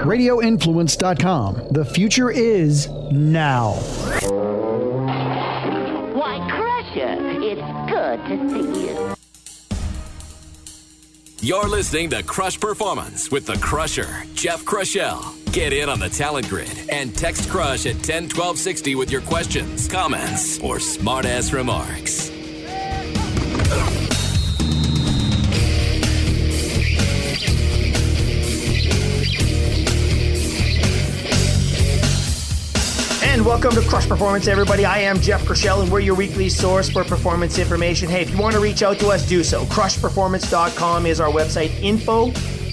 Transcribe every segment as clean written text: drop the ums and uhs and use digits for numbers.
RadioInfluence.com. The future is now. Why, Crusher, it's good to see you. You're listening to Crush Performance with the Crusher, Jeff Krushell. Get in on the talent grid and text Crush at 10-1260 with your questions, comments, or smart-ass remarks. And welcome to Crush Performance, everybody. I am Jeff Krushell, and we're your weekly source for performance information. Hey, if you want to reach out to us, do so. CrushPerformance.com is our website. Info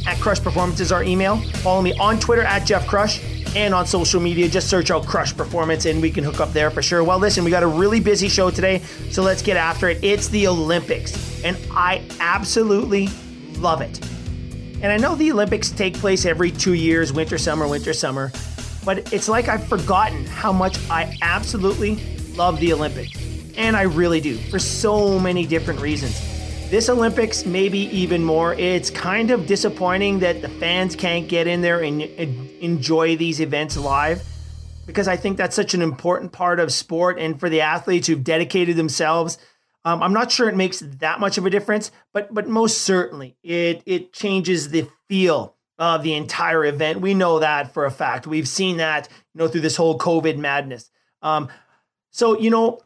at CrushPerformance is our email. Follow me on Twitter at Jeff Krush, and on social media, just search out Crush Performance, and we can hook up there for sure. Well, listen, we got a really busy show today, so let's get after it. It's the Olympics, and I absolutely love it. And I know the Olympics take place every 2 years, winter, summer, winter, summer. But it's like I've forgotten how much I absolutely love the Olympics. And I really do, for so many different reasons. This Olympics, maybe even more. It's kind of disappointing that the fans can't get in there and enjoy these events live, because I think that's such an important part of sport and for the athletes who've dedicated themselves. I'm not sure it makes that much of a difference, but most certainly it changes the feel of the entire event. We know that for a fact. We've seen that, you know, through this whole COVID madness. So, you know,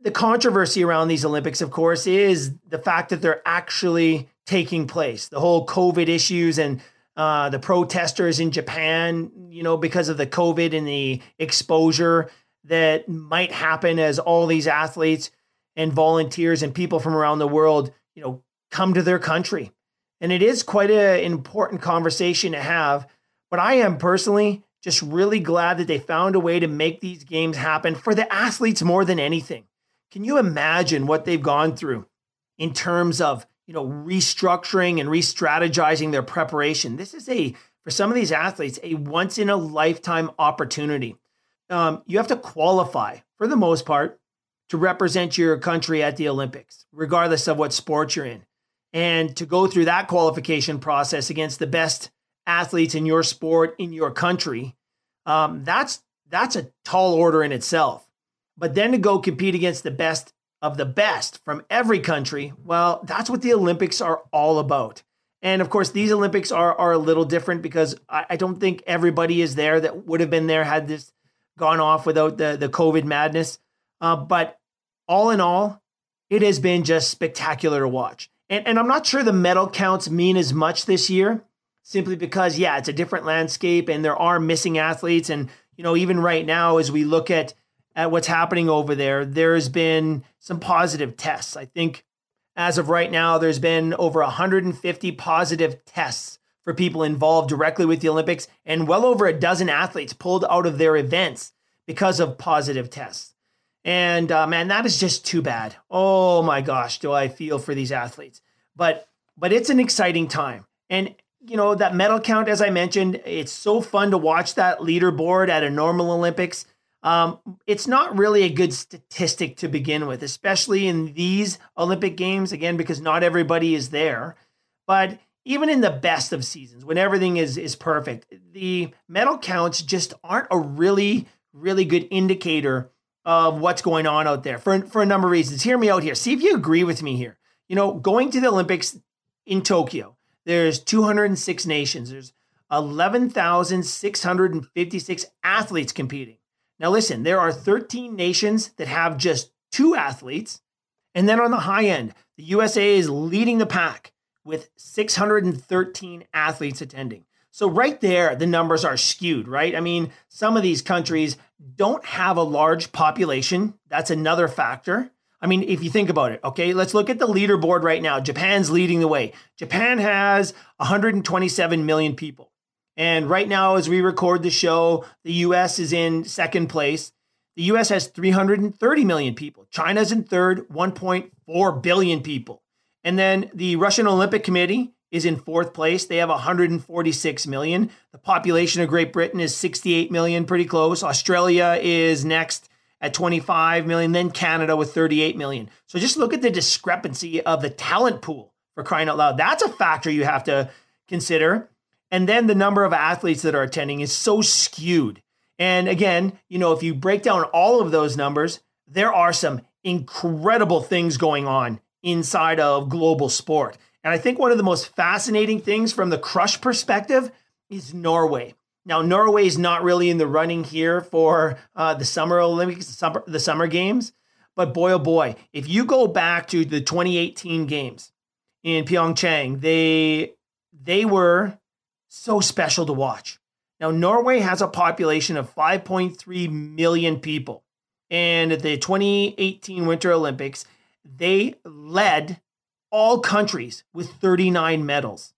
the controversy around these Olympics, of course, is the fact that they're actually taking place. The whole COVID issues and the protesters in Japan, you know, because of the COVID and the exposure that might happen as all these athletes and volunteers and people from around the world, you know, come to their country. And it is quite an important conversation to have. But I am personally just really glad that they found a way to make these games happen for the athletes more than anything. Can you imagine what they've gone through in terms of, you know, restructuring and re-strategizing their preparation? This is for some of these athletes, a once-in-a-lifetime opportunity. You have to qualify, for the most part, to represent your country at the Olympics, regardless of what sport you're in. And to go through that qualification process against the best athletes in your sport, in your country, that's a tall order in itself. But then to go compete against the best of the best from every country, well, that's what the Olympics are all about. And of course, these Olympics are a little different because I don't think everybody is there that would have been there had this gone off without the COVID madness. But all in all, it has been just spectacular to watch. And I'm not sure the medal counts mean as much this year, simply because, yeah, it's a different landscape and there are missing athletes. And, you know, even right now, as we look at what's happening over there, there's been some positive tests. I think as of right now, there's been over 150 positive tests for people involved directly with the Olympics, and well over 12 athletes pulled out of their events because of positive tests. And man, that is just too bad. Oh my gosh, do I feel for these athletes. But it's an exciting time. And, you know, that medal count, as I mentioned, it's so fun to watch that leaderboard at a normal Olympics. It's not really a good statistic to begin with, especially in these Olympic Games, again, because not everybody is there. But even in the best of seasons, when everything is perfect, the medal counts just aren't a really, really good indicator of what's going on out there for a number of reasons. Hear me out here. See if you agree with me here. You know, going to the Olympics in Tokyo, there's 206 nations. There's 11,656 athletes competing. Now listen, there are 13 nations that have just 2 athletes. And then on the high end, the USA is leading the pack with 613 athletes attending. So right there, the numbers are skewed, right? I mean, some of these countries don't have a large population. That's another factor. I mean, if you think about it, okay, let's look at the leaderboard right now. Japan's leading the way. Japan has 127 million people. And right now, as we record the show, the US is in second place. The US has 330 million people. China's in third, 1.4 billion people. And then the Russian Olympic Committee is in fourth place. They have 146 million. The population of Great Britain is 68 million, pretty close. Australia is next at 25 million, then Canada with 38 million. So just look at the discrepancy of the talent pool, for crying out loud. That's a factor you have to consider. And then the number of athletes that are attending is so skewed. And again, you know, if you break down all of those numbers, there are some incredible things going on inside of global sport. And I think one of the most fascinating things from the Crush perspective is Norway. Now, Norway is not really in the running here for the Summer Olympics, the summer games. But boy, oh boy, if you go back to the 2018 games in Pyeongchang, they were so special to watch. Now, Norway has a population of 5.3 million people. And at the 2018 Winter Olympics, they led all countries with 39 medals.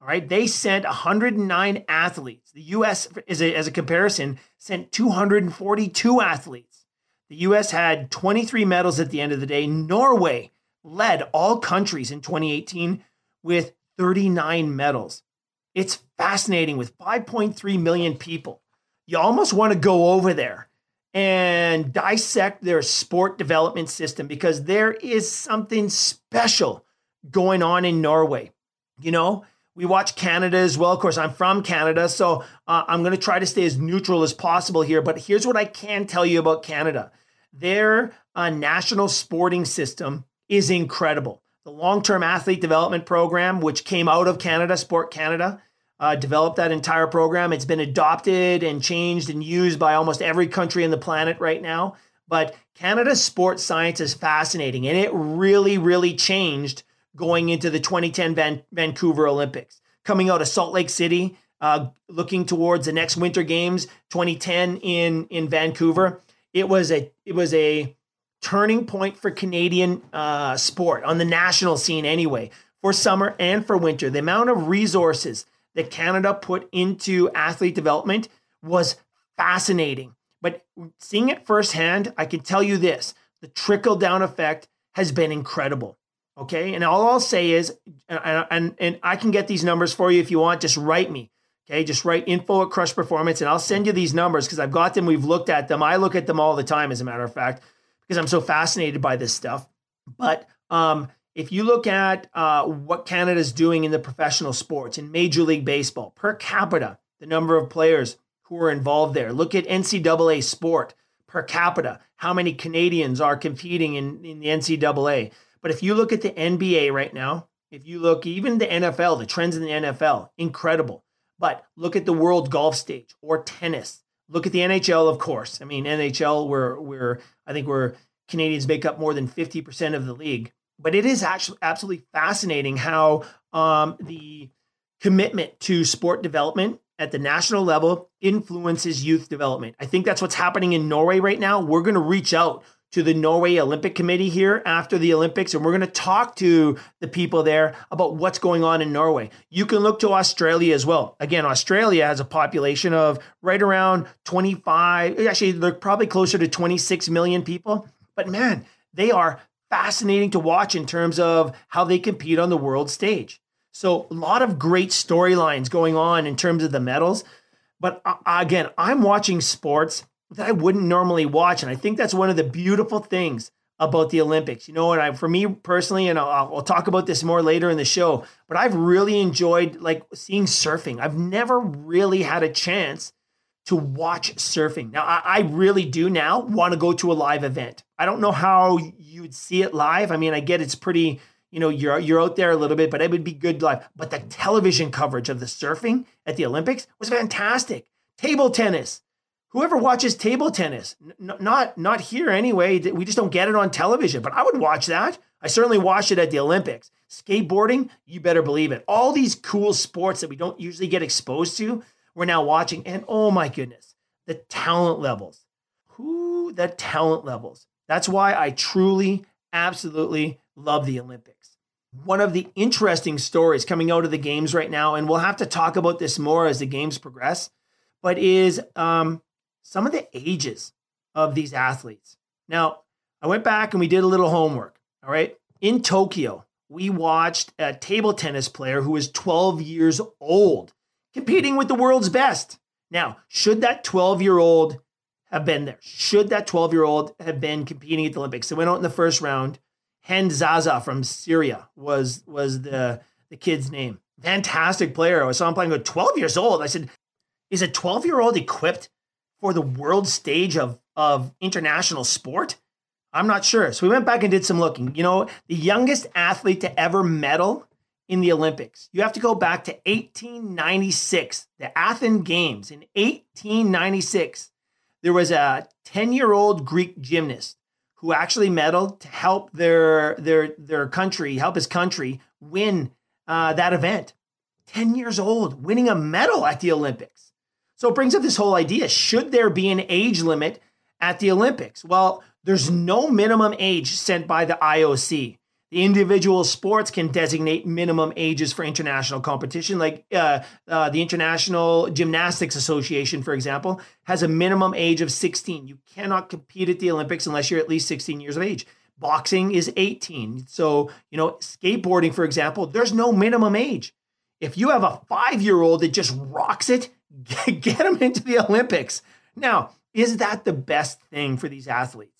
All right, they sent 109 athletes. The U.S., as a comparison, sent 242 athletes. The U.S. had 23 medals at the end of the day. Norway led all countries in 2018 with 39 medals. It's fascinating with 5.3 million people. You almost want to go over there and dissect their sport development system because there is something special going on in Norway, you know? We watch Canada as well. Of course, I'm from Canada, so I'm going to try to stay as neutral as possible here. But here's what I can tell you about Canada. Their national sporting system is incredible. The long-term athlete development program, which came out of Canada, Sport Canada, developed that entire program. It's been adopted and changed and used by almost every country on the planet right now. But Canada's sports science is fascinating, and it really, really changed going into the 2010 Vancouver Olympics, coming out of Salt Lake City, looking towards the next Winter Games, 2010 in Vancouver. It was a turning point for Canadian sport on the national scene anyway, for summer and for winter. The amount of resources that Canada put into athlete development was fascinating. But seeing it firsthand, I can tell you this, the trickle-down effect has been incredible. Okay, and all I'll say is, and I can get these numbers for you if you want, just write me. Okay, just write info at Crush Performance and I'll send you these numbers because I've got them, we've looked at them. I look at them all the time, as a matter of fact, because I'm so fascinated by this stuff. But if you look at what Canada's doing in the professional sports, in Major League Baseball, per capita, the number of players who are involved there. Look at NCAA sport, per capita, how many Canadians are competing in the NCAA. But if you look at the NBA right now, if you look even the NFL, the trends in the NFL, incredible. But look at the world golf stage or tennis. Look at the NHL, of course. I mean, NHL, I think Canadians make up more than 50% of the league. But it is actually absolutely fascinating how the commitment to sport development at the national level influences youth development. I think that's what's happening in Norway right now. We're going to reach out to the Norway Olympic Committee here after the Olympics, and we're going to talk to the people there about what's going on in Norway. You can look to Australia as well. Again, Australia has a population of right around 25, actually they're probably closer to 26 million people, but man, they are fascinating to watch in terms of how they compete on the world stage. So a lot of great storylines going on in terms of the medals, but again, I'm watching sports that I wouldn't normally watch. And I think that's one of the beautiful things about the Olympics, you know, and for me personally, and I'll talk about this more later in the show, but I've really enjoyed like seeing surfing. I've never really had a chance to watch surfing. Now I really do now want to go to a live event. I don't know how you'd see it live. I mean, I get it's pretty, you know, you're out there a little bit, but it would be good live. But the television coverage of the surfing at the Olympics was fantastic. Table tennis. Whoever watches table tennis, not here anyway, we just don't get it on television, but I would watch that. I certainly watched it at the Olympics. Skateboarding, you better believe it. All these cool sports that we don't usually get exposed to, we're now watching. And oh my goodness, the talent levels. Whoo, the talent levels. That's why I truly, absolutely love the Olympics. One of the interesting stories coming out of the games right now, and we'll have to talk about this more as the games progress, but is some of the ages of these athletes. Now, I went back and we did a little homework, all right? In Tokyo, we watched a table tennis player who was 12 years old competing with the world's best. Now, should that 12-year-old have been there? Should that 12-year-old have been competing at the Olympics? They went out in the first round. Hend Zaza from Syria was the kid's name. fantastic player. I saw him playing with 12 years old. I said, is a 12-year-old equipped for the world stage of international sport? I'm not sure. So we went back and did some looking. You know, the youngest athlete to ever medal in the Olympics, you have to go back to 1896, the Athens Games in 1896. There was a 10-year-old Greek gymnast who actually medaled to help their country, help his country win that event. 10 years old, winning a medal at the Olympics. So it brings up this whole idea, should there be an age limit at the Olympics? Well, there's no minimum age set by the IOC. The individual sports can designate minimum ages for international competition. Like the International Gymnastics Association, for example, has a minimum age of 16. You cannot compete at the Olympics unless you're at least 16 years of age. Boxing is 18. So, you know, skateboarding, for example, there's no minimum age. If you have a 5-year-old that just rocks it, get them into the Olympics. Now, is that the best thing for these athletes?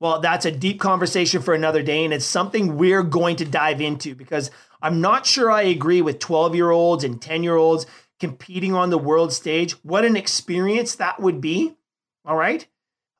Well, that's a deep conversation for another day, and it's something we're going to dive into because I'm not sure I agree with 12-year-olds and 10-year-olds competing on the world stage. What an experience that would be, all right?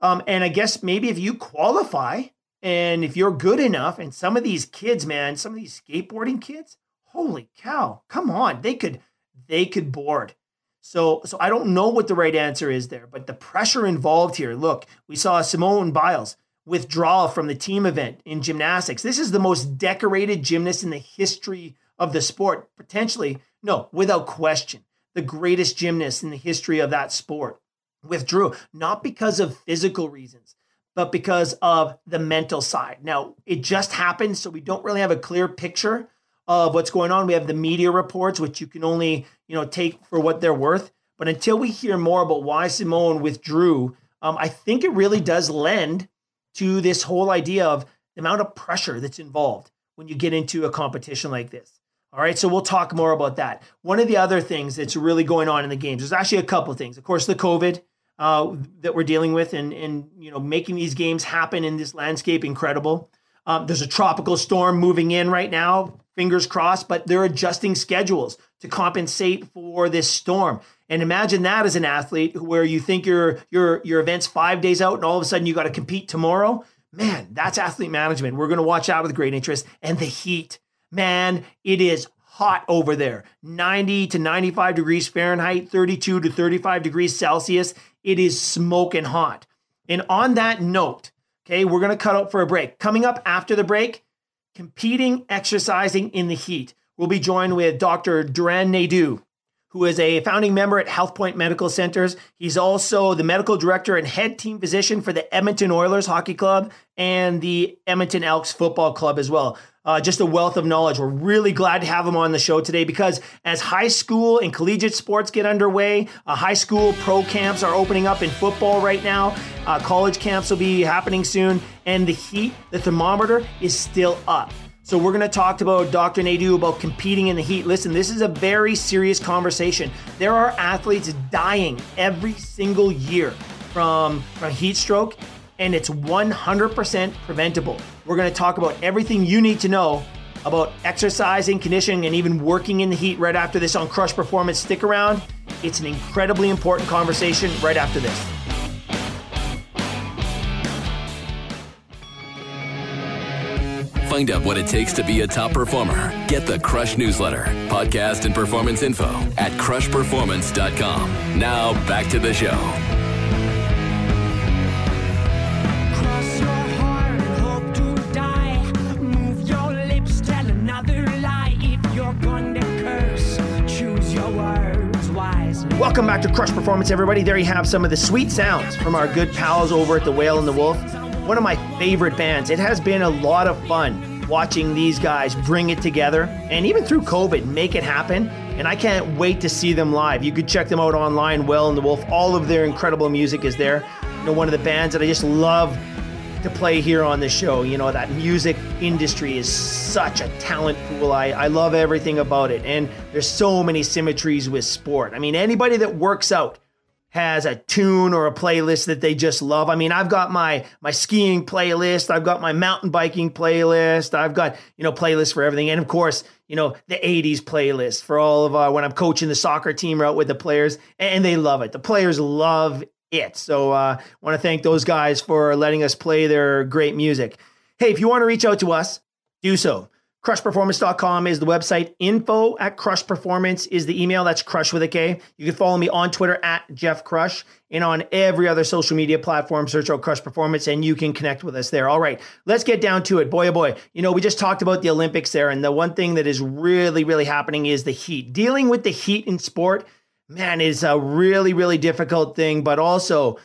And I guess maybe if you qualify and if you're good enough, and some of these kids, man, some of these skateboarding kids, holy cow, come on, they could board. So I don't know what the right answer is there, but the pressure involved here, look, we saw Simone Biles withdrawal from the team event in gymnastics. This is the most decorated gymnast in the history of the sport, potentially, no, without question, the greatest gymnast in the history of that sport withdrew, not because of physical reasons, but because of the mental side. Now, it just happened, so we don't really have a clear picture of what's going on. We have the media reports, which you can only, take for what they're worth. But until we hear more about why Simone withdrew, I think it really does lend to this whole idea of the amount of pressure that's involved when you get into a competition like this. All right, so we'll talk more about that. One of the other things that's really going on in the games, there's actually a couple of things. Of course, the COVID that we're dealing with and making these games happen in this landscape, incredible. There's a tropical storm moving in right now, fingers crossed, but they're adjusting schedules to compensate for this storm. And imagine that as an athlete where you think your event's 5 days out and all of a sudden you got to compete tomorrow. Man, that's athlete management. We're going to watch out with great interest. And the heat, man, it is hot over there. 90 to 95 degrees Fahrenheit, 32 to 35 degrees Celsius. It is smoking hot. And on that note, okay, we're going to cut out for a break. Coming up after the break, competing, exercising in the heat. We'll be joined with Dr. Duran Naidoo, who is a founding member at HealthPoint Medical Centers. He's also the medical director and head team physician for the Edmonton Oilers Hockey Club and the Edmonton Elks Football Club as well. Just a wealth of knowledge. We're really glad to have him on the show today because as high school and collegiate sports get underway, high school pro camps are opening up in football right now. College camps will be happening soon. And the heat, the thermometer is still up. So we're going to talk about Dr. Naidoo about competing in the heat. Listen, this is a very serious conversation. There are athletes dying every single year from heat stroke. And it's 100% preventable. We're going to talk about everything you need to know about exercising, conditioning, and even working in the heat right after this on Crush Performance. Stick around. It's an incredibly important conversation right after this. Find out what it takes to be a top performer. Get the Crush newsletter, podcast, and performance info at CrushPerformance.com. Now back to the show. Welcome back to Crush Performance, everybody. There you have some of the sweet sounds from our good pals over at the Whale and the Wolf. One of my favorite bands. It has been a lot of fun watching these guys bring it together and even through COVID, make it happen. And I can't wait to see them live. You could check them out online, Whale and the Wolf. All of their incredible music is there. One of the bands that I just love to play here on the show. That music industry is such a talent pool. I love everything about it. And there's so many symmetries with sport. I mean, anybody that works out has a tune or a playlist that they just love. I mean, I've got my skiing playlist. I've got my mountain biking playlist. I've got, playlists for everything. And of course, the 80s playlist for all of when I'm coaching the soccer team or out with the players, and they love it. The players love it. So I want to thank those guys for letting us play their great music. Hey, if you want to reach out to us, do so. CrushPerformance.com is the website. info@CrushPerformance is the email. That's Crush with a K. You can follow me on Twitter @JeffCrush and on every other social media platform. Search out Crush Performance and you can connect with us there. All right, let's get down to it. Boy, oh boy. We just talked about the Olympics there. And the one thing that is really, really happening is the heat. Dealing with the heat in sport, man, is a really, really difficult thing. But also,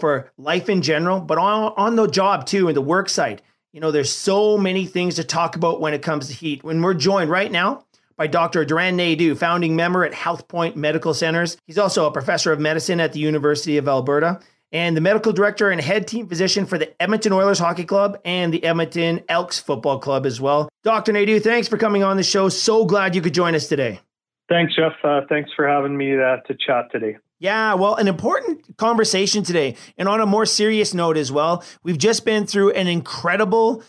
for life in general, but on the job too, in the work site. There's so many things to talk about when it comes to heat. When we're joined right now by Dr. Duran Naidoo, founding member at HealthPoint Medical Centers. He's also a professor of medicine at the University of Alberta and the medical director and head team physician for the Edmonton Oilers Hockey Club and the Edmonton Elks Football Club as well. Dr. Naidoo, thanks for coming on the show. So glad you could join us today. Thanks, Jeff. Thanks for having me to chat today. Yeah, well, an important conversation today. And on a more serious note as well, we've just been through an incredible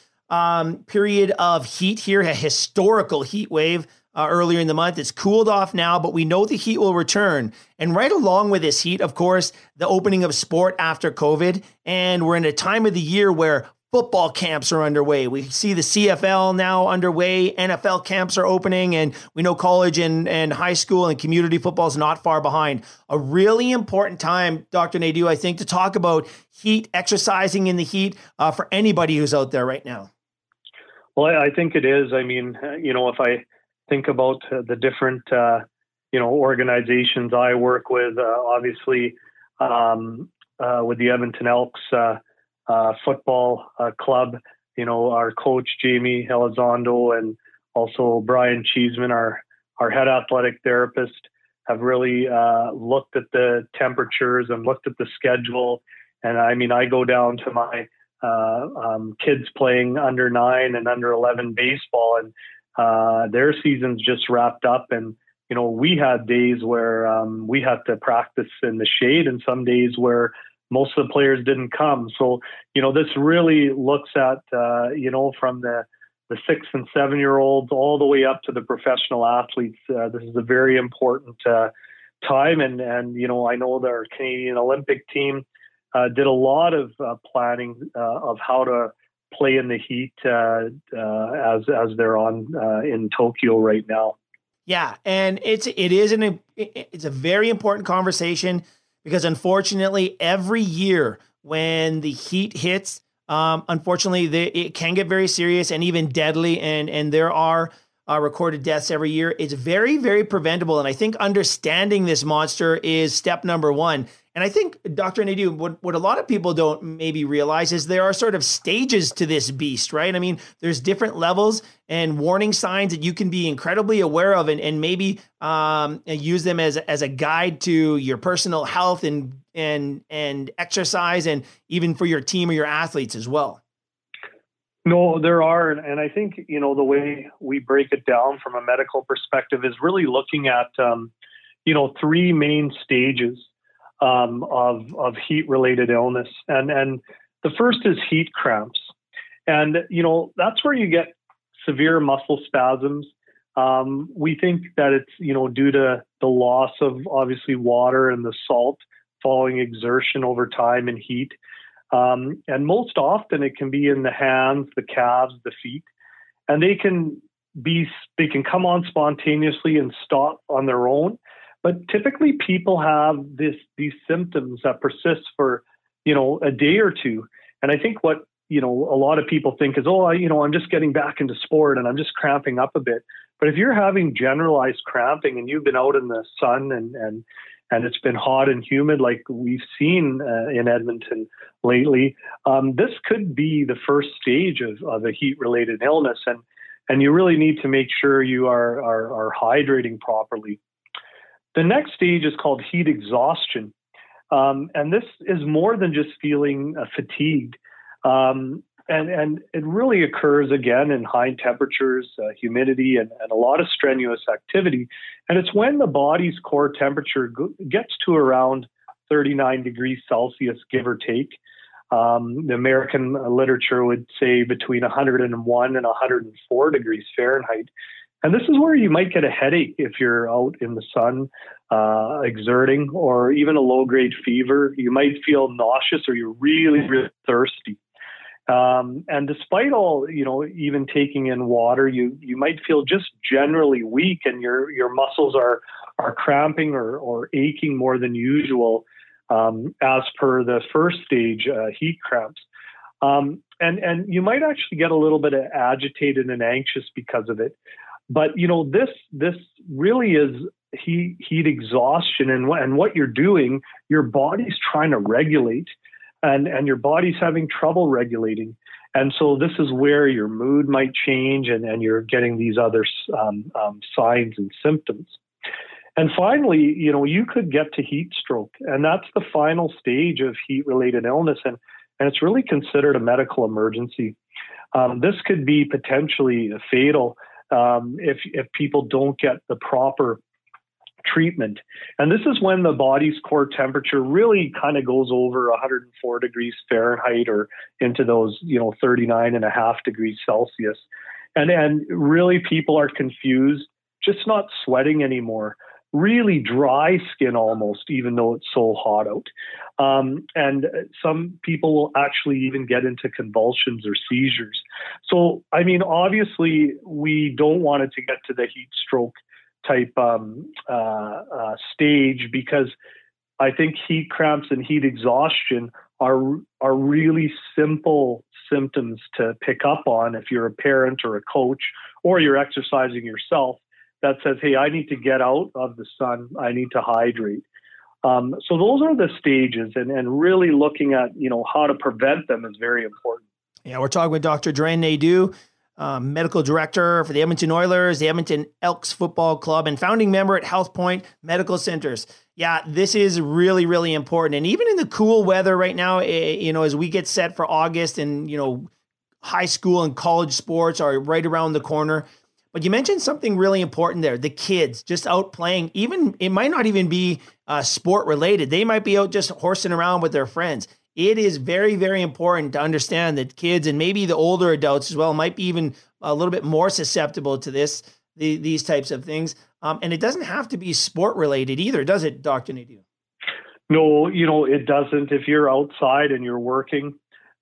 period of heat here, a historical heat wave earlier in the month. It's cooled off now, but we know the heat will return. And right along with this heat, of course, the opening of sport after COVID. And we're in a time of the year where football camps are underway. We see the CFL now underway. NFL camps are opening, and we know college and high school and community football is not far behind. A really important time, Dr. Naidoo, I think, to talk about heat, exercising in the heat for anybody who's out there right now. Well, I think it is. I mean, if I think about the different, organizations I work with, obviously with the Edmonton Elks, football club, our coach Jamie Elizondo and also Brian Cheeseman, our head athletic therapist, have really looked at the temperatures and looked at the schedule. And I mean, I go down to my kids playing under 9 and under 11 baseball, and their season's just wrapped up. And we had days where we had to practice in the shade, and some days where most of the players didn't come. So, this really looks at, from the 6 and 7-year-olds all the way up to the professional athletes. This is a very important time. And, I know that our Canadian Olympic team did a lot of planning of how to play in the heat as they're on in Tokyo right now. Yeah. And it's a very important conversation. Because unfortunately, every year when the heat hits, unfortunately, it can get very serious and even deadly. And there are recorded deaths every year. It's very, very preventable. And I think understanding this monster is step number one. And I think, Dr. Naidoo, what a lot of people don't maybe realize is there are sort of stages to this beast, right? I mean, there's different levels and warning signs that you can be incredibly aware of and maybe use them as a guide to your personal health and exercise and even for your team or your athletes as well. No, there are. And I think, the way we break it down from a medical perspective is really looking at, 3 main stages of heat-related illness. And the first is heat cramps. And, that's where you get severe muscle spasms. We think that it's, due to the loss of obviously water and the salt following exertion over time and heat. And most often it can be in the hands, the calves, the feet, and they can come on spontaneously and stop on their own. But typically people have these symptoms that persist for, a day or two. And I think what, a lot of people think is, I'm just getting back into sport and I'm just cramping up a bit. But if you're having generalized cramping and you've been out in the sun and it's been hot and humid like we've seen in Edmonton lately, this could be the first stage of a heat-related illness. And you really need to make sure you are hydrating properly. The next stage is called heat exhaustion. And this is more than just feeling fatigued. And it really occurs again in high temperatures, humidity, and a lot of strenuous activity. And it's when the body's core temperature gets to around 39 degrees Celsius, give or take. The American literature would say between 101 and 104 degrees Fahrenheit. And this is where you might get a headache if you're out in the sun exerting, or even a low-grade fever. You might feel nauseous, or you're really, really thirsty. And despite all, even taking in water, you might feel just generally weak, and your muscles are cramping or aching more than usual, as per the first stage, heat cramps. And you might actually get a little bit agitated and anxious because of it. But, this really is heat exhaustion. And what you're doing, your body's trying to regulate, and your body's having trouble regulating. And so this is where your mood might change, and you're getting these other signs and symptoms. And finally, you could get to heat stroke. And that's the final stage of heat-related illness. And it's really considered a medical emergency. This could be potentially fatal if people don't get the proper treatment. And this is when the body's core temperature really kind of goes over 104 degrees Fahrenheit, or into those, 39.5 degrees Celsius. And really, people are confused, just not sweating anymore. Really dry skin almost, even though it's so hot out. And some people will actually even get into convulsions or seizures. So, obviously, we don't want it to get to the heat stroke type stage, because I think heat cramps and heat exhaustion are really simple symptoms to pick up on if you're a parent or a coach, or you're exercising yourself. That says, hey, I need to get out of the sun. I need to hydrate. So those are the stages, and really looking at, how to prevent them is very important. Yeah, we're talking with Dr. Duran Naidoo, medical director for the Edmonton Oilers, the Edmonton Elks Football Club, and founding member at HealthPoint Medical Centers. Yeah, this is really, really important. And even in the cool weather right now, as we get set for August, and, high school and college sports are right around the corner. But you mentioned something really important there. The kids just out playing, even it might not even be sport related. They might be out just horsing around with their friends. It is very, very important to understand that kids, and maybe the older adults as well, might be even a little bit more susceptible to these types of things. And it doesn't have to be sport related either, does it, Dr. Naidoo? No, it doesn't. If you're outside and you're working,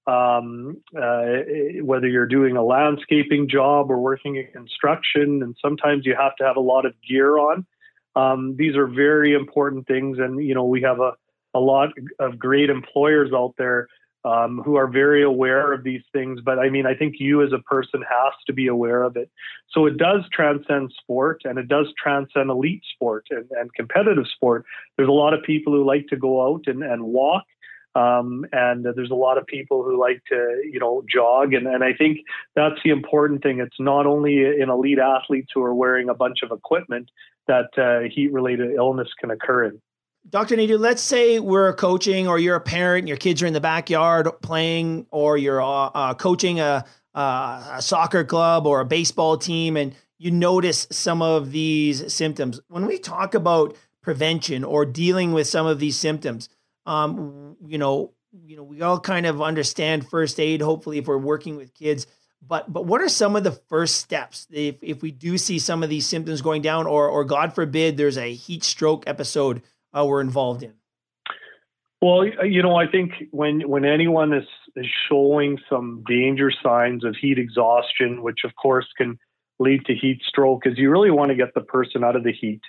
whether you're doing a landscaping job or working in construction, and sometimes you have to have a lot of gear on. These are very important things. And, we have a lot of great employers out there, who are very aware of these things. But I think you as a person has to be aware of it. So it does transcend sport, and it does transcend elite sport and competitive sport. There's a lot of people who like to go out and walk. And there's a lot of people who like to, jog. And I think that's the important thing. It's not only in elite athletes who are wearing a bunch of equipment that heat-related illness can occur in. Dr. Naidoo, let's say we're coaching, or you're a parent and your kids are in the backyard playing, or you're coaching a soccer club or a baseball team, and you notice some of these symptoms. When we talk about prevention or dealing with some of these symptoms, we all kind of understand first aid, hopefully, if we're working with kids, but what are some of the first steps if we do see some of these symptoms going down, or God forbid, there's a heat stroke episode we're involved in? Well, I think when anyone is showing some danger signs of heat exhaustion, which of course can lead to heat stroke, is you really want to get the person out of the heat.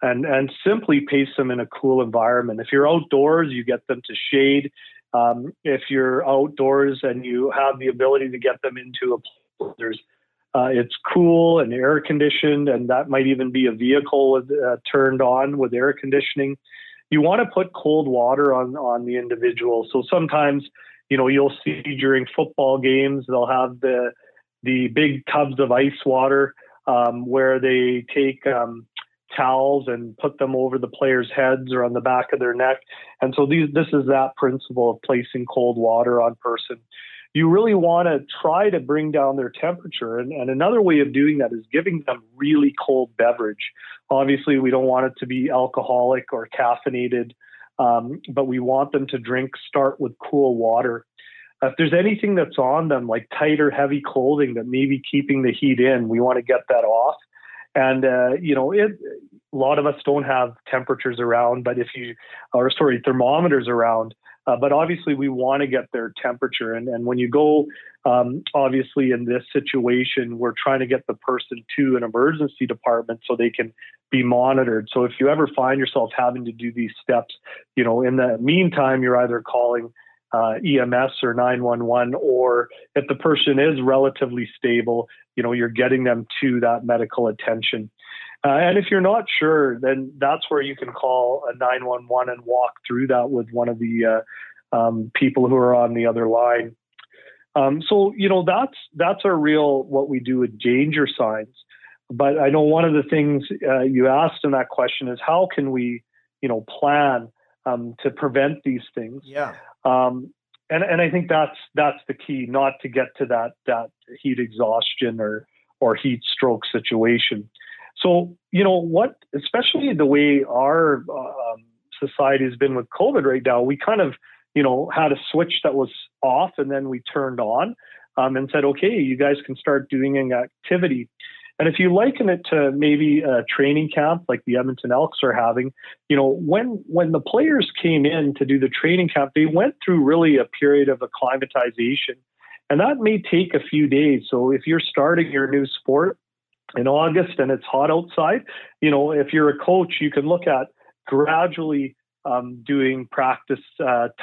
And simply place them in a cool environment. If you're outdoors, you get them to shade. If you're outdoors and you have the ability to get them into a place where it's cool and air conditioned, and that might even be a vehicle turned on with air conditioning, you want to put cold water on the individual. So sometimes, you'll see during football games, they'll have the big tubs of ice water where they take towels and put them over the players' heads or on the back of their neck. And so this is that principle of placing cold water on person. You really want to try to bring down their temperature. And another way of doing that is giving them really cold beverage. Obviously, we don't want it to be alcoholic or caffeinated. But we want them to start with cool water. If there's anything that's on them, like tight or heavy clothing that may be keeping the heat in, we want to get that off. And, a lot of us don't have temperatures around, thermometers around. But obviously we want to get their temperature. And when you go, obviously in this situation, we're trying to get the person to an emergency department so they can be monitored. So if you ever find yourself having to do these steps, in the meantime, you're either calling EMS or 911, or if the person is relatively stable, you're getting them to that medical attention. And if you're not sure, then that's where you can call a 911 and walk through that with one of the people who are on the other line. That's our real, what we do with danger signs. But I know one of the things you asked in that question is how can we, plan to prevent these things? Yeah. And I think that's the key, not to get to that heat exhaustion or heat stroke situation. So, especially the way our society has been with COVID right now, we kind of, had a switch that was off and then we turned on and said, okay, you guys can start doing an activity. And if you liken it to maybe a training camp like the Edmonton Elks are having, when the players came in to do the training camp, they went through really a period of acclimatization. And that may take a few days. So if you're starting your new sport in August and it's hot outside, if you're a coach, you can look at gradually doing practice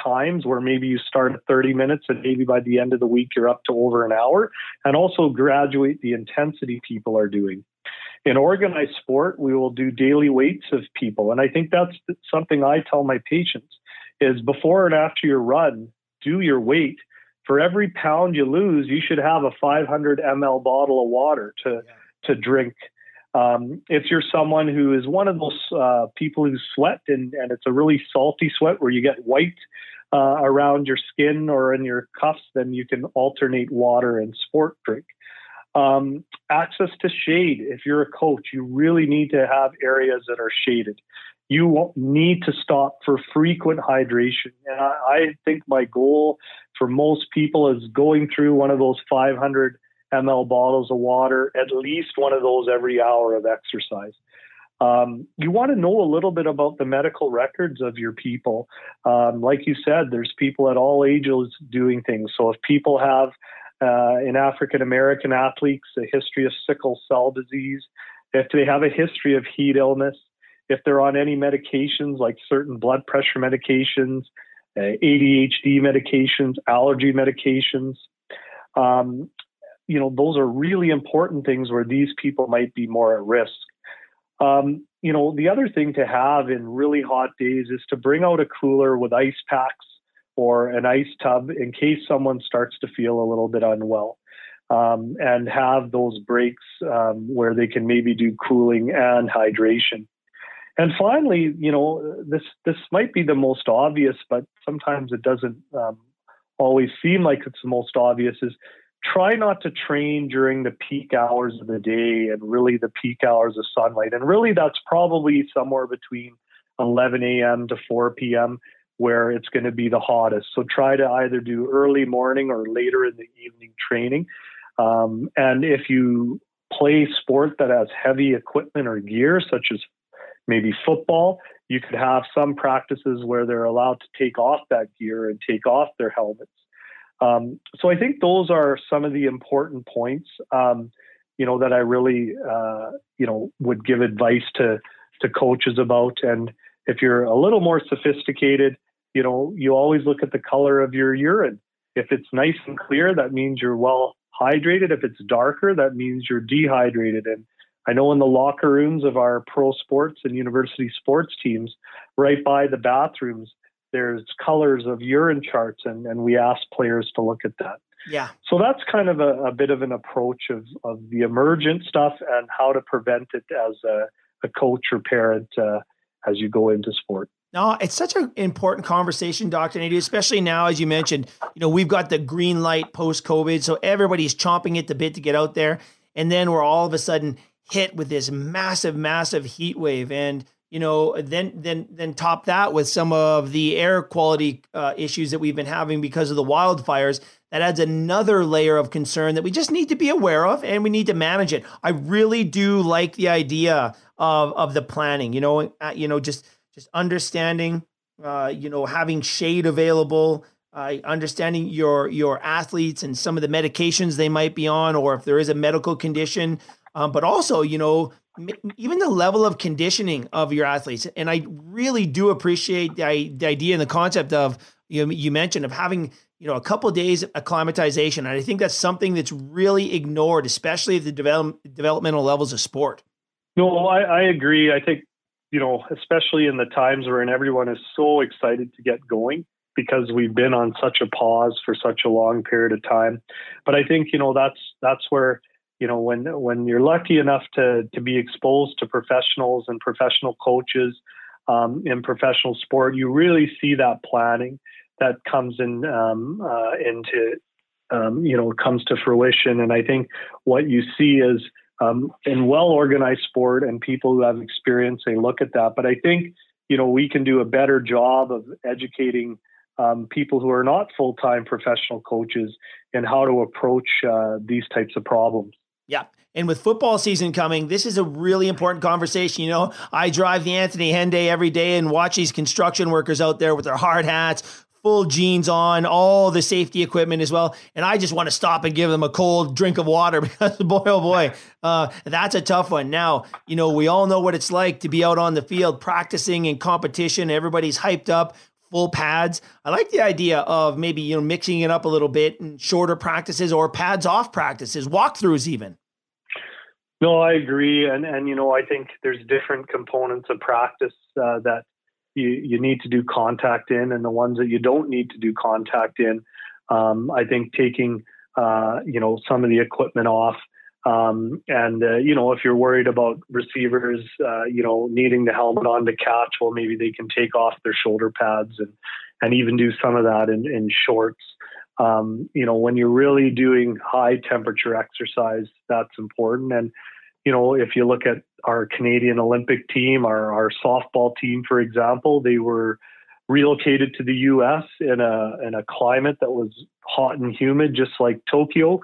times where maybe you start at 30 minutes and maybe by the end of the week, you're up to over an hour, and also graduate the intensity people are doing. In organized sport, we will do daily weights of people. And I think that's something I tell my patients is before and after your run, do your weight. For every pound you lose, you should have a 500 ml bottle of water to drink. If you're someone who is one of those people who sweat and it's a really salty sweat where you get white around your skin or in your cuffs, then you can alternate water and sport drink. Access to shade. If you're a coach, you really need to have areas that are shaded. You won't need to stop for frequent hydration. And I think my goal for most people is going through one of those 500 ml bottles of water, at least one of those every hour of exercise. You want to know a little bit about the medical records of your people. Like you said, there's people at all ages doing things. So if people have in African-American athletes a history of sickle cell disease, if they have a history of heat illness, if they're on any medications like certain blood pressure medications, ADHD medications, allergy medications, those are really important things where these people might be more at risk. The other thing to have in really hot days is to bring out a cooler with ice packs or an ice tub in case someone starts to feel a little bit unwell, and have those breaks where they can maybe do cooling and hydration. And finally, this might be the most obvious, but sometimes it doesn't always seem like it's the most obvious, is try not to train during the peak hours of the day and really the peak hours of sunlight. And really that's probably somewhere between 11 a.m. to 4 p.m. where it's going to be the hottest. So try to either do early morning or later in the evening training. And if you play sport that has heavy equipment or gear, such as maybe football, you could have some practices where they're allowed to take off that gear and take off their helmets. So I think those are some of the important points, that I really, would give advice to coaches about. And if you're a little more sophisticated, you always look at the color of your urine. If it's nice and clear, that means you're well hydrated. If it's darker, that means you're dehydrated. And I know in the locker rooms of our pro sports and university sports teams, right by the bathrooms, there's colors of urine charts, and we ask players to look at that. Yeah. So that's kind of a bit of an approach of the emergent stuff and how to prevent it as a coach or parent as you go into sport. No, it's such an important conversation, Dr. Naidoo, especially now, as you mentioned, we've got the green light post-COVID, so everybody's chomping at the bit to get out there. And then we're all of a sudden hit with this massive, massive heat wave. And you know, then top that with some of the air quality issues that we've been having because of the wildfires. That adds another layer of concern that we just need to be aware of, and we need to manage it. I really do like the idea of the planning, just understanding, having shade available, understanding your athletes and some of the medications they might be on, or if there is a medical condition, but also, even the level of conditioning of your athletes. And I really do appreciate the idea and the concept of, you mentioned, of having, a couple of days acclimatization. And I think that's something that's really ignored, especially at the developmental levels of sport. No, I agree. I think, especially in the times wherein everyone is so excited to get going because we've been on such a pause for such a long period of time. But I think, that's where, when you're lucky enough to be exposed to professionals and professional coaches in professional sport, you really see that planning that comes comes to fruition. And I think what you see is in well-organized sport and people who have experience, they look at that. But I think, we can do a better job of educating people who are not full-time professional coaches and how to approach these types of problems. Yeah. And with football season coming, this is a really important conversation. I drive the Anthony Henday every day and watch these construction workers out there with their hard hats, full jeans on, all the safety equipment as well. And I just want to stop and give them a cold drink of water because boy, that's a tough one. Now, we all know what it's like to be out on the field practicing in competition. Everybody's hyped up. Full pads. I like the idea of maybe, mixing it up a little bit and shorter practices or pads off practices, walkthroughs even. No, I agree. And I think there's different components of practice that you need to do contact in, and the ones that you don't need to do contact in. I think taking, some of the equipment off, if you're worried about receivers, needing the helmet on to catch, well, maybe they can take off their shoulder pads and even do some of that in shorts. When you're really doing high temperature exercise, that's important. And, if you look at our Canadian Olympic team, our softball team, for example, they were relocated to the U.S. in a climate that was hot and humid, just like Tokyo.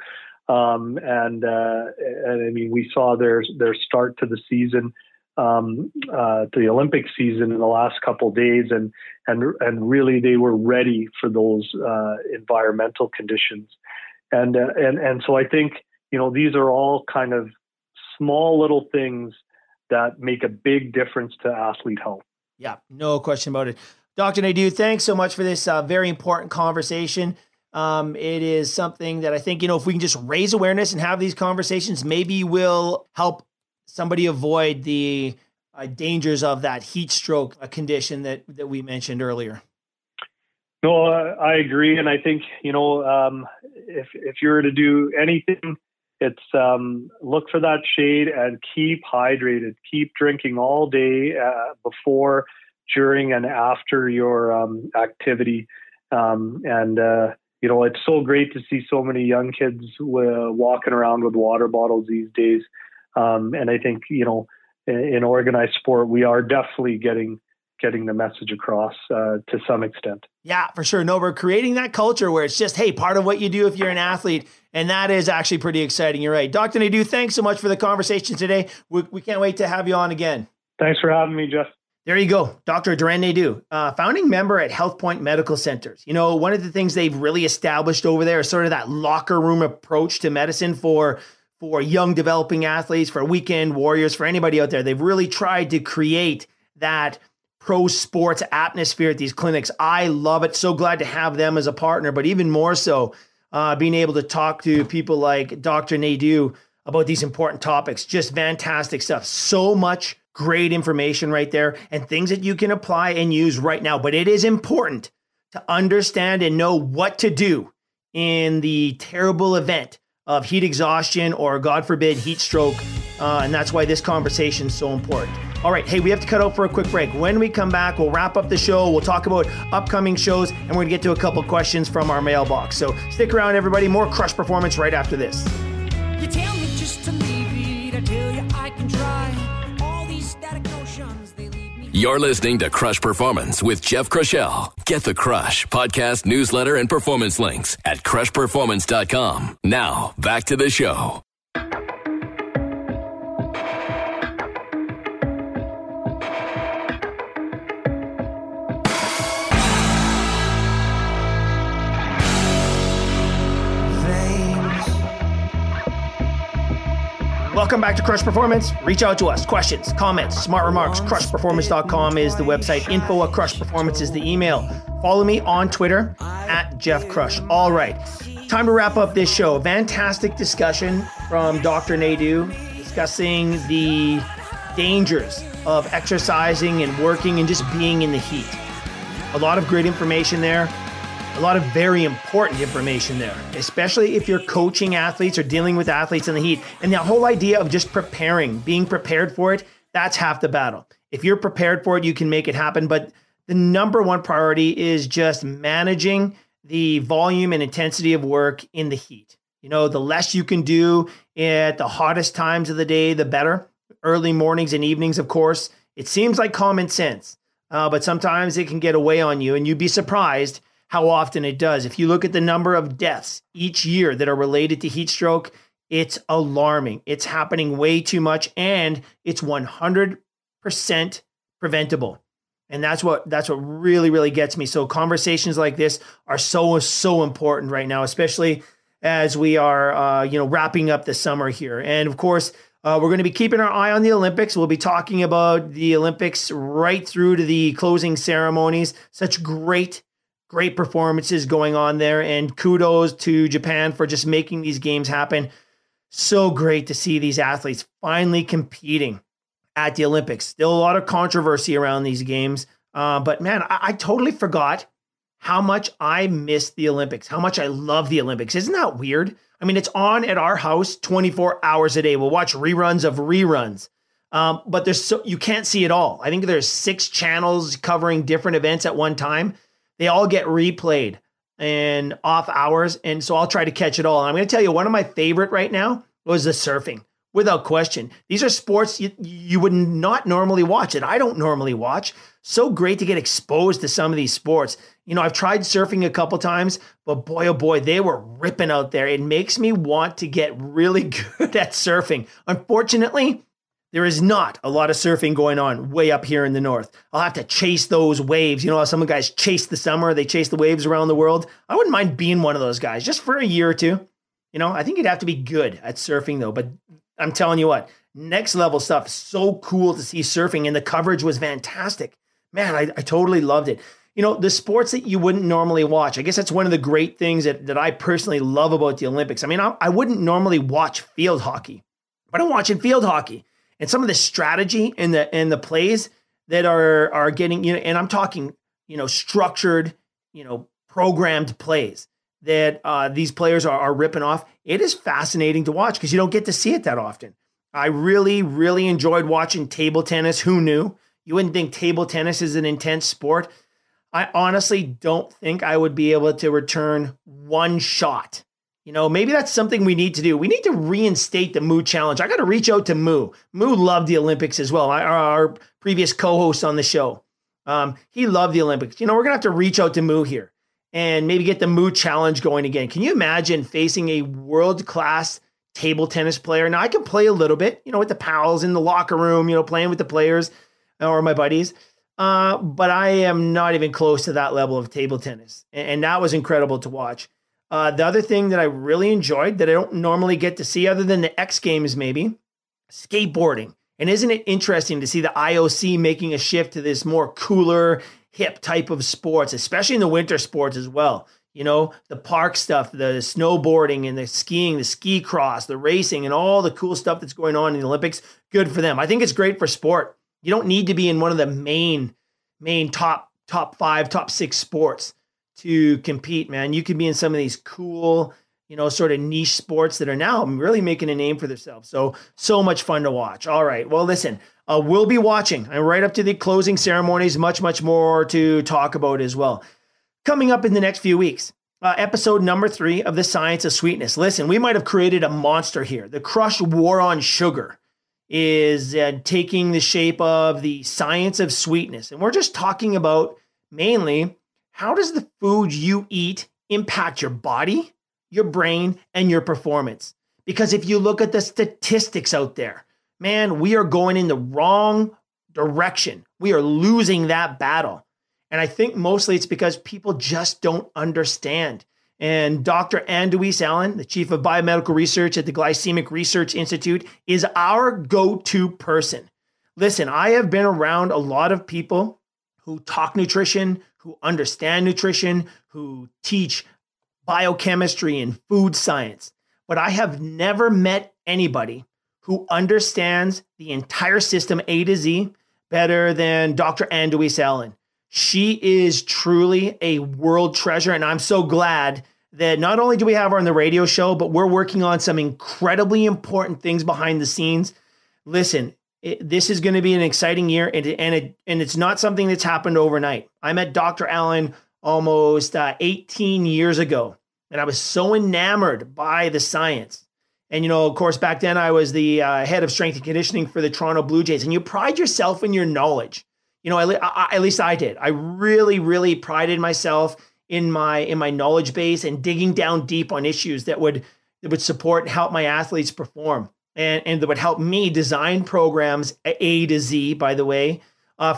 We saw their start to the season, to the Olympic season in the last couple of days, and really they were ready for those environmental conditions, and so I think these are all kind of small little things that make a big difference to athlete health. Yeah, no question about it. Dr. Naidoo, thanks so much for this very important conversation. It is something that I think, if we can just raise awareness and have these conversations, maybe we'll help somebody avoid the dangers of that heat stroke condition that we mentioned earlier. No, I agree. And I think, if you were to do anything, it's look for that shade and keep hydrated, keep drinking all day before, during, and after your activity. It's so great to see so many young kids walking around with water bottles these days. And I think, in organized sport, we are definitely getting the message across to some extent. Yeah, for sure. No, we're creating that culture where it's just, hey, part of what you do if you're an athlete. And that is actually pretty exciting. You're right. Dr. Naidoo, thanks so much for the conversation today. We can't wait to have you on again. Thanks for having me, Jeff. There you go. Dr. Duran Naidoo, founding member at HealthPoint Medical Centers. One of the things they've really established over there is sort of that locker room approach to medicine for young developing athletes, for weekend warriors, for anybody out there. They've really tried to create that pro sports atmosphere at these clinics. I love it. So glad to have them as a partner, but even more so being able to talk to people like Dr. Naidoo about these important topics. Just fantastic stuff. So much great information right there and things that you can apply and use right now. But it is important to understand and know what to do in the terrible event of heat exhaustion or, God forbid, heat stroke. And that's why this conversation is so important. All right. Hey, we have to cut out for a quick break. When we come back, we'll wrap up the show. We'll talk about upcoming shows, and we're going to get to a couple questions from our mailbox. So stick around, everybody. More Crush Performance right after this. You tell me just to leave it. I tell you I can try. Static notions, they leave me. You're listening to Crush Performance with Jeff Krushell. Get the Crush podcast, newsletter, and performance links at CrushPerformance.com. Now, back to the show. Welcome back to Crush Performance. Reach out to us. Questions, comments, smart remarks. CrushPerformance.com is the website. Info at Crush Performance is the email. Follow me on Twitter at Jeff Krush. All right. Time to wrap up this show. Fantastic discussion from Dr. Naidoo discussing the dangers of exercising and working and just being in the heat. A lot of great information there. A lot of very important information there, especially if you're coaching athletes or dealing with athletes in the heat. And the whole idea of just preparing, being prepared for it, that's half the battle. If you're prepared for it, you can make it happen. But the number one priority is just managing the volume and intensity of work in the heat. You know, the less you can do at the hottest times of the day, the better. Early mornings and evenings, of course. It seems like common sense, but sometimes it can get away on you, and you'd be surprised how often it does. If you look at the number of deaths each year that are related to heat stroke, it's alarming. It's happening way too much, and it's 100% preventable. And that's what really, really gets me. So conversations like this are so, so important right now, especially as we are, wrapping up the summer here. And of course, we're going to be keeping our eye on the Olympics. We'll be talking about the Olympics right through to the closing ceremonies. Such great performances going on there, and kudos to Japan for just making these games happen. So great to see these athletes finally competing at the Olympics. Still a lot of controversy around these games, but man, I totally forgot how much I miss the Olympics, how much I love the Olympics. Isn't that weird? I mean, it's on at our house 24 hours a day. We'll watch reruns of reruns. But you can't see it all. I think there's 6 channels covering different events at one time. They all get replayed and off hours. And so I'll try to catch it all. And I'm going to tell you, one of my favorite right now was the surfing, without question. These are sports you would not normally watch, and I don't normally watch. So great to get exposed to some of these sports. You know, I've tried surfing a couple times, but boy, oh boy, they were ripping out there. It makes me want to get really good at surfing. Unfortunately, there is not a lot of surfing going on way up here in the north. I'll have to chase those waves. You know how some guys chase the summer, they chase the waves around the world. I wouldn't mind being one of those guys just for a year or two. You know, I think you'd have to be good at surfing though. But I'm telling you what, next level stuff. So cool to see surfing, and the coverage was fantastic. Man, I totally loved it. You know, the sports that you wouldn't normally watch. I guess that's one of the great things that I personally love about the Olympics. I mean, I wouldn't normally watch field hockey, but I'm watching field hockey. And some of the strategy and the plays that are getting, you know, and I'm talking, you know, structured, you know, programmed plays that these players are ripping off. It is fascinating to watch because you don't get to see it that often. I really, really enjoyed watching table tennis. Who knew? You wouldn't think table tennis is an intense sport. I honestly don't think I would be able to return one shot. You know, maybe that's something we need to do. We need to reinstate the Moo Challenge. I got to reach out to Moo. Moo loved the Olympics as well. Our previous co-host on the show, he loved the Olympics. You know, we're going to have to reach out to Moo here and maybe get the Moo Challenge going again. Can you imagine facing a world-class table tennis player? Now, I can play a little bit, you know, with the pals in the locker room, you know, playing with the players or my buddies. But I am not even close to that level of table tennis. And that was incredible to watch. The other thing that I really enjoyed that I don't normally get to see other than the X Games, maybe, skateboarding. And isn't it interesting to see the IOC making a shift to this more cooler, hip type of sports, especially in the winter sports as well. You know, the park stuff, the snowboarding and the skiing, the ski cross, the racing, and all the cool stuff that's going on in the Olympics. Good for them. I think it's great for sport. You don't need to be in one of the main top 5, top 6 sports to compete, man. You could be in some of these cool, you know, sort of niche sports that are now really making a name for themselves. So much fun to watch. All right. Well, listen, we'll be watching and right up to the closing ceremonies, much, much more to talk about as well. Coming up in the next few weeks, episode number 3 of The Science of Sweetness. Listen, we might've created a monster here. The Crush War on Sugar. is taking the shape of the science of sweetness. And we're just talking about mainly, how does the food you eat impact your body, your brain, and your performance? Because if you look at the statistics out there, man, we are going in the wrong direction. We are losing that battle. And I think mostly it's because people just don't understand. And Dr. Ann Louise Allen, the chief of biomedical research at the Glycemic Research Institute, is our go-to person. Listen, I have been around a lot of people who talk nutrition, who understand nutrition, who teach biochemistry and food science. But I have never met anybody who understands the entire system A to Z better than Dr. Ann Louise Allen. She is truly a world treasure, and I'm so glad that not only do we have her on the radio show, but we're working on some incredibly important things behind the scenes. Listen, this is going to be an exciting year, and it's not something that's happened overnight. I met Dr. Allen almost 18 years ago, and I was so enamored by the science. And, you know, of course, back then I was the head of strength and conditioning for the Toronto Blue Jays, and you pride yourself in your knowledge. You know, at least I did. I really, really prided myself in my knowledge base and digging down deep on issues that would support and help my athletes perform, and that would help me design programs A to Z, by the way,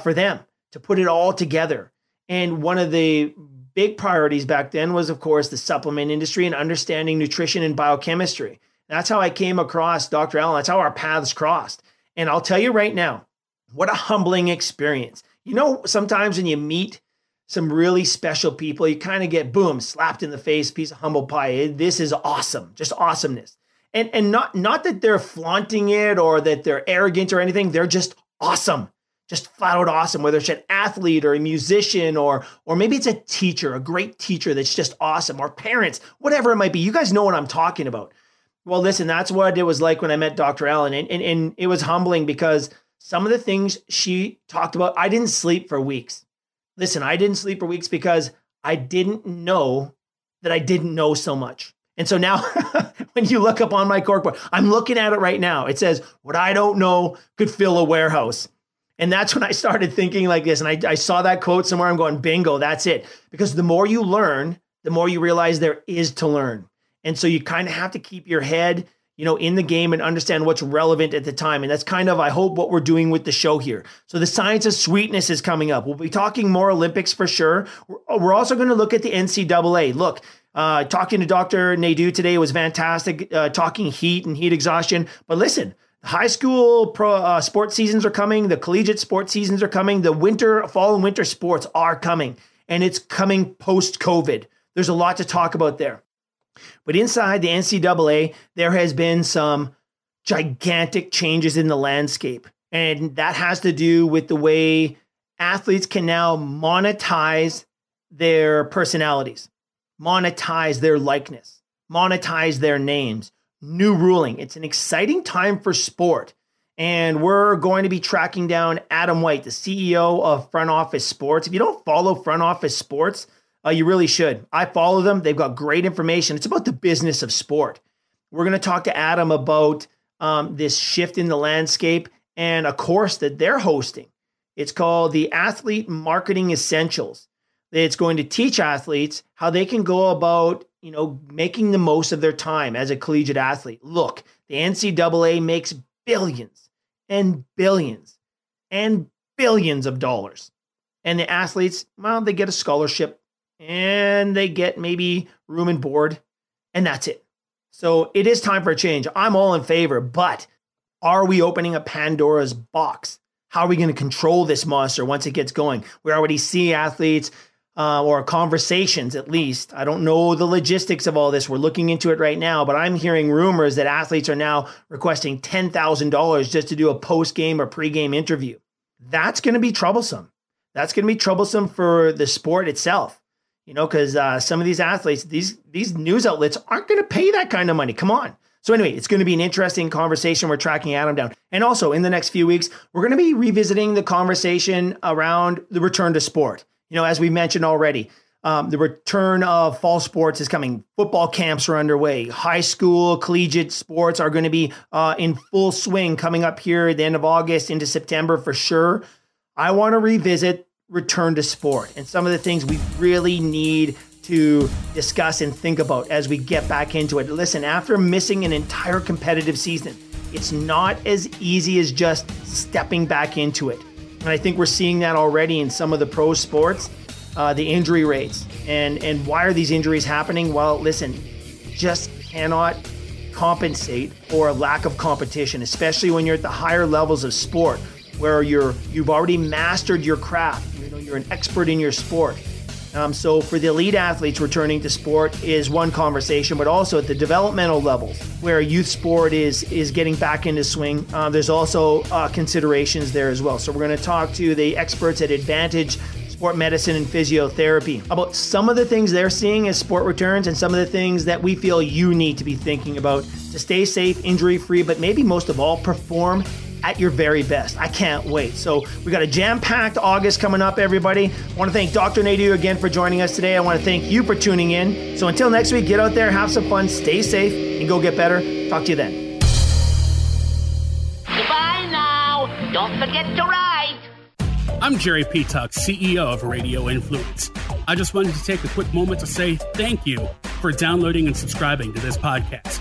for them to put it all together. And one of the big priorities back then was, of course, the supplement industry and understanding nutrition and biochemistry. That's how I came across Dr. Allen. That's how our paths crossed. And I'll tell you right now, what a humbling experience. You know, sometimes when you meet some really special people, you kind of get, boom, slapped in the face, piece of humble pie. This is awesome, just awesomeness. And not that they're flaunting it or that they're arrogant or anything. They're just awesome, just flat out awesome, whether it's an athlete or a musician or maybe it's a teacher, a great teacher that's just awesome, or parents, whatever it might be. You guys know what I'm talking about. Well, listen, that's what it was like when I met Dr. Allen. And it was humbling because some of the things she talked about, I didn't sleep for weeks. Listen, I didn't sleep for weeks because I didn't know that I didn't know so much. And so now when you look up on my corkboard, I'm looking at it right now. It says, what I don't know could fill a warehouse. And that's when I started thinking like this. And I saw that quote somewhere. I'm going, bingo, that's it. Because the more you learn, the more you realize there is to learn. And so you kind of have to keep your head, you know, in the game and understand what's relevant at the time. And that's kind of, I hope, what we're doing with the show here. So the science of sweetness is coming up. We'll be talking more Olympics for sure. We're also going to look at the NCAA. Look, talking to Dr. Naidoo today was fantastic, talking heat and heat exhaustion. But listen, high school sports seasons are coming. The collegiate sports seasons are coming. The winter, fall and winter sports are coming. And it's coming post-COVID. There's a lot to talk about there. But inside the NCAA, there has been some gigantic changes in the landscape. And that has to do with the way athletes can now monetize their personalities, monetize their likeness, monetize their names. New ruling. It's an exciting time for sport. And we're going to be tracking down Adam White, the CEO of Front Office Sports. If you don't follow Front Office Sports, you really should. I follow them. They've got great information. It's about the business of sport. We're going to talk to Adam about this shift in the landscape and a course that they're hosting. It's called the Athlete Marketing Essentials. It's going to teach athletes how they can go about, you know, making the most of their time as a collegiate athlete. Look, the NCAA makes billions and billions and billions of dollars. And the athletes, well, they get a scholarship. And they get maybe room and board, and that's it. So it is time for a change. I'm all in favor, but are we opening a Pandora's box? How are we going to control this monster once it gets going? We already see athletes or conversations, at least. I don't know the logistics of all this. We're looking into it right now, but I'm hearing rumors that athletes are now requesting $10,000 just to do a post-game or pre-game interview. That's going to be troublesome. That's going to be troublesome for the sport itself. You know, because some of these athletes, these news outlets aren't going to pay that kind of money. Come on. So anyway, it's going to be an interesting conversation. We're tracking Adam down. And also in the next few weeks, we're going to be revisiting the conversation around the return to sport. You know, as we mentioned already, The return of fall sports is coming. Football camps are underway. High school, collegiate sports are going to be in full swing coming up here at the end of August into September for sure. I want to revisit return to sport and some of the things we really need to discuss and think about as we get back into it. Listen, after missing an entire competitive season, it's not as easy as just stepping back into it. And I think we're seeing that already in some of the pro sports. The injury rates and why are these injuries happening? Well, listen, you just cannot compensate for a lack of competition, especially when you're at the higher levels of sport where you've already mastered your craft. You know, you're an expert in your sport. So for the elite athletes, returning to sport is one conversation, but also at the developmental levels where youth sport is getting back into swing. There's also considerations there as well. So we're going to talk to the experts at Advantage Sport Medicine and Physiotherapy about some of the things they're seeing as sport returns and some of the things that we feel you need to be thinking about to stay safe, injury-free, but maybe most of all, perform at your very best. I can't wait. So we got a jam-packed August coming up, everybody. I want to thank Dr. Naidoo again for joining us today. I want to thank you for tuning in. So until next week, get out there, have some fun, stay safe, and go get better. Talk to you then. Goodbye now. Don't forget to ride. I'm Jerry Petuk, CEO of Radio Influence. I just wanted to take a quick moment to say thank you for downloading and subscribing to this podcast.